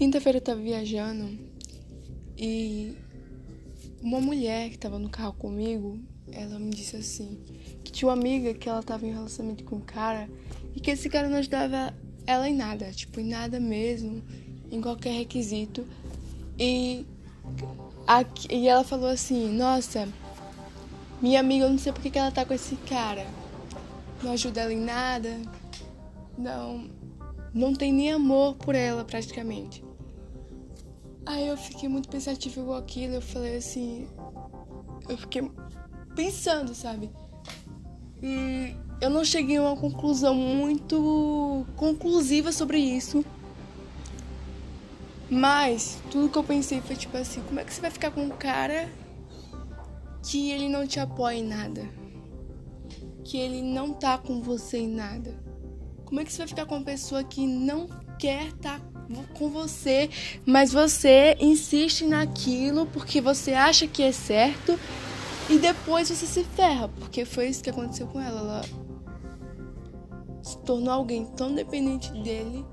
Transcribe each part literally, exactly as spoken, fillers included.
Quinta-feira eu tava viajando e uma mulher que tava no carro comigo, ela me disse assim, que tinha uma amiga que ela tava em um relacionamento com um cara e que esse cara não ajudava ela em nada, tipo, em nada mesmo, em qualquer requisito. E, a, e ela falou assim, nossa, minha amiga, eu não sei porque que ela tá com esse cara, não ajuda ela em nada, não, não tem nem amor por ela praticamente. Aí eu fiquei muito pensativa igual aquilo, eu falei assim, eu fiquei pensando, sabe? E eu não cheguei a uma conclusão muito conclusiva sobre isso, mas tudo que eu pensei foi tipo assim, como é que você vai ficar com um cara que ele não te apoia em nada, que ele não tá com você em nada? Como é que você vai ficar com uma pessoa que não quer estar com você, mas você insiste naquilo porque você acha que é certo e depois você se ferra? Porque foi isso que aconteceu com ela. Ela se tornou alguém tão dependente dele,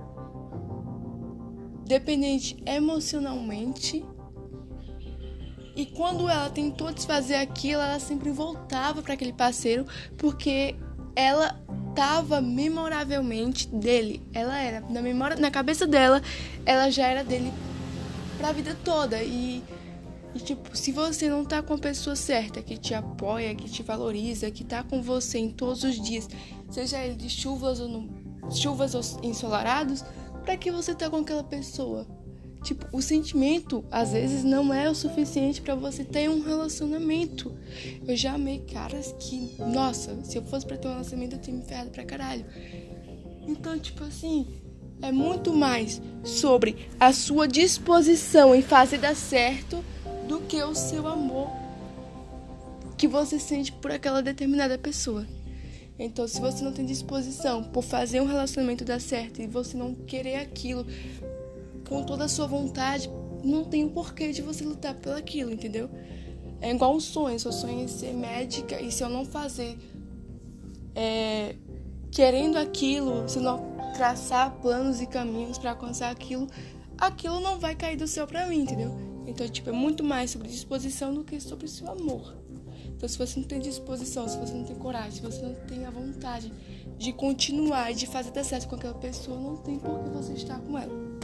dependente emocionalmente. E quando ela tentou desfazer aquilo, ela sempre voltava para aquele parceiro porque ela estava memoravelmente dele. Ela era, na memória, na cabeça dela, ela já era dele pra vida toda. E, e tipo, se você não tá com a pessoa certa, que te apoia, que te valoriza, que tá com você em todos os dias, seja ele de chuvas ou no, chuvas ou ensolarados, pra que você tá com aquela pessoa? Tipo, o sentimento, às vezes, não é o suficiente pra você ter um relacionamento. Eu já amei caras que, nossa, se eu fosse pra ter um relacionamento, eu teria me ferrado pra caralho. Então, tipo assim, é muito mais sobre a sua disposição em fazer dar certo do que o seu amor que você sente por aquela determinada pessoa. Então, se você não tem disposição por fazer um relacionamento dar certo e você não querer aquilo com toda a sua vontade, não tem o porquê de você lutar por aquilo, entendeu? É igual um sonho, se eu sonho ser médica e se eu não fazer é, querendo aquilo, se eu não traçar planos e caminhos pra alcançar aquilo, aquilo não vai cair do céu pra mim, entendeu? Então, tipo, é muito mais sobre disposição do que sobre o seu amor. Então, se você não tem disposição, se você não tem coragem, se você não tem a vontade de continuar e de fazer dar certo com aquela pessoa, não tem por que você estar com ela.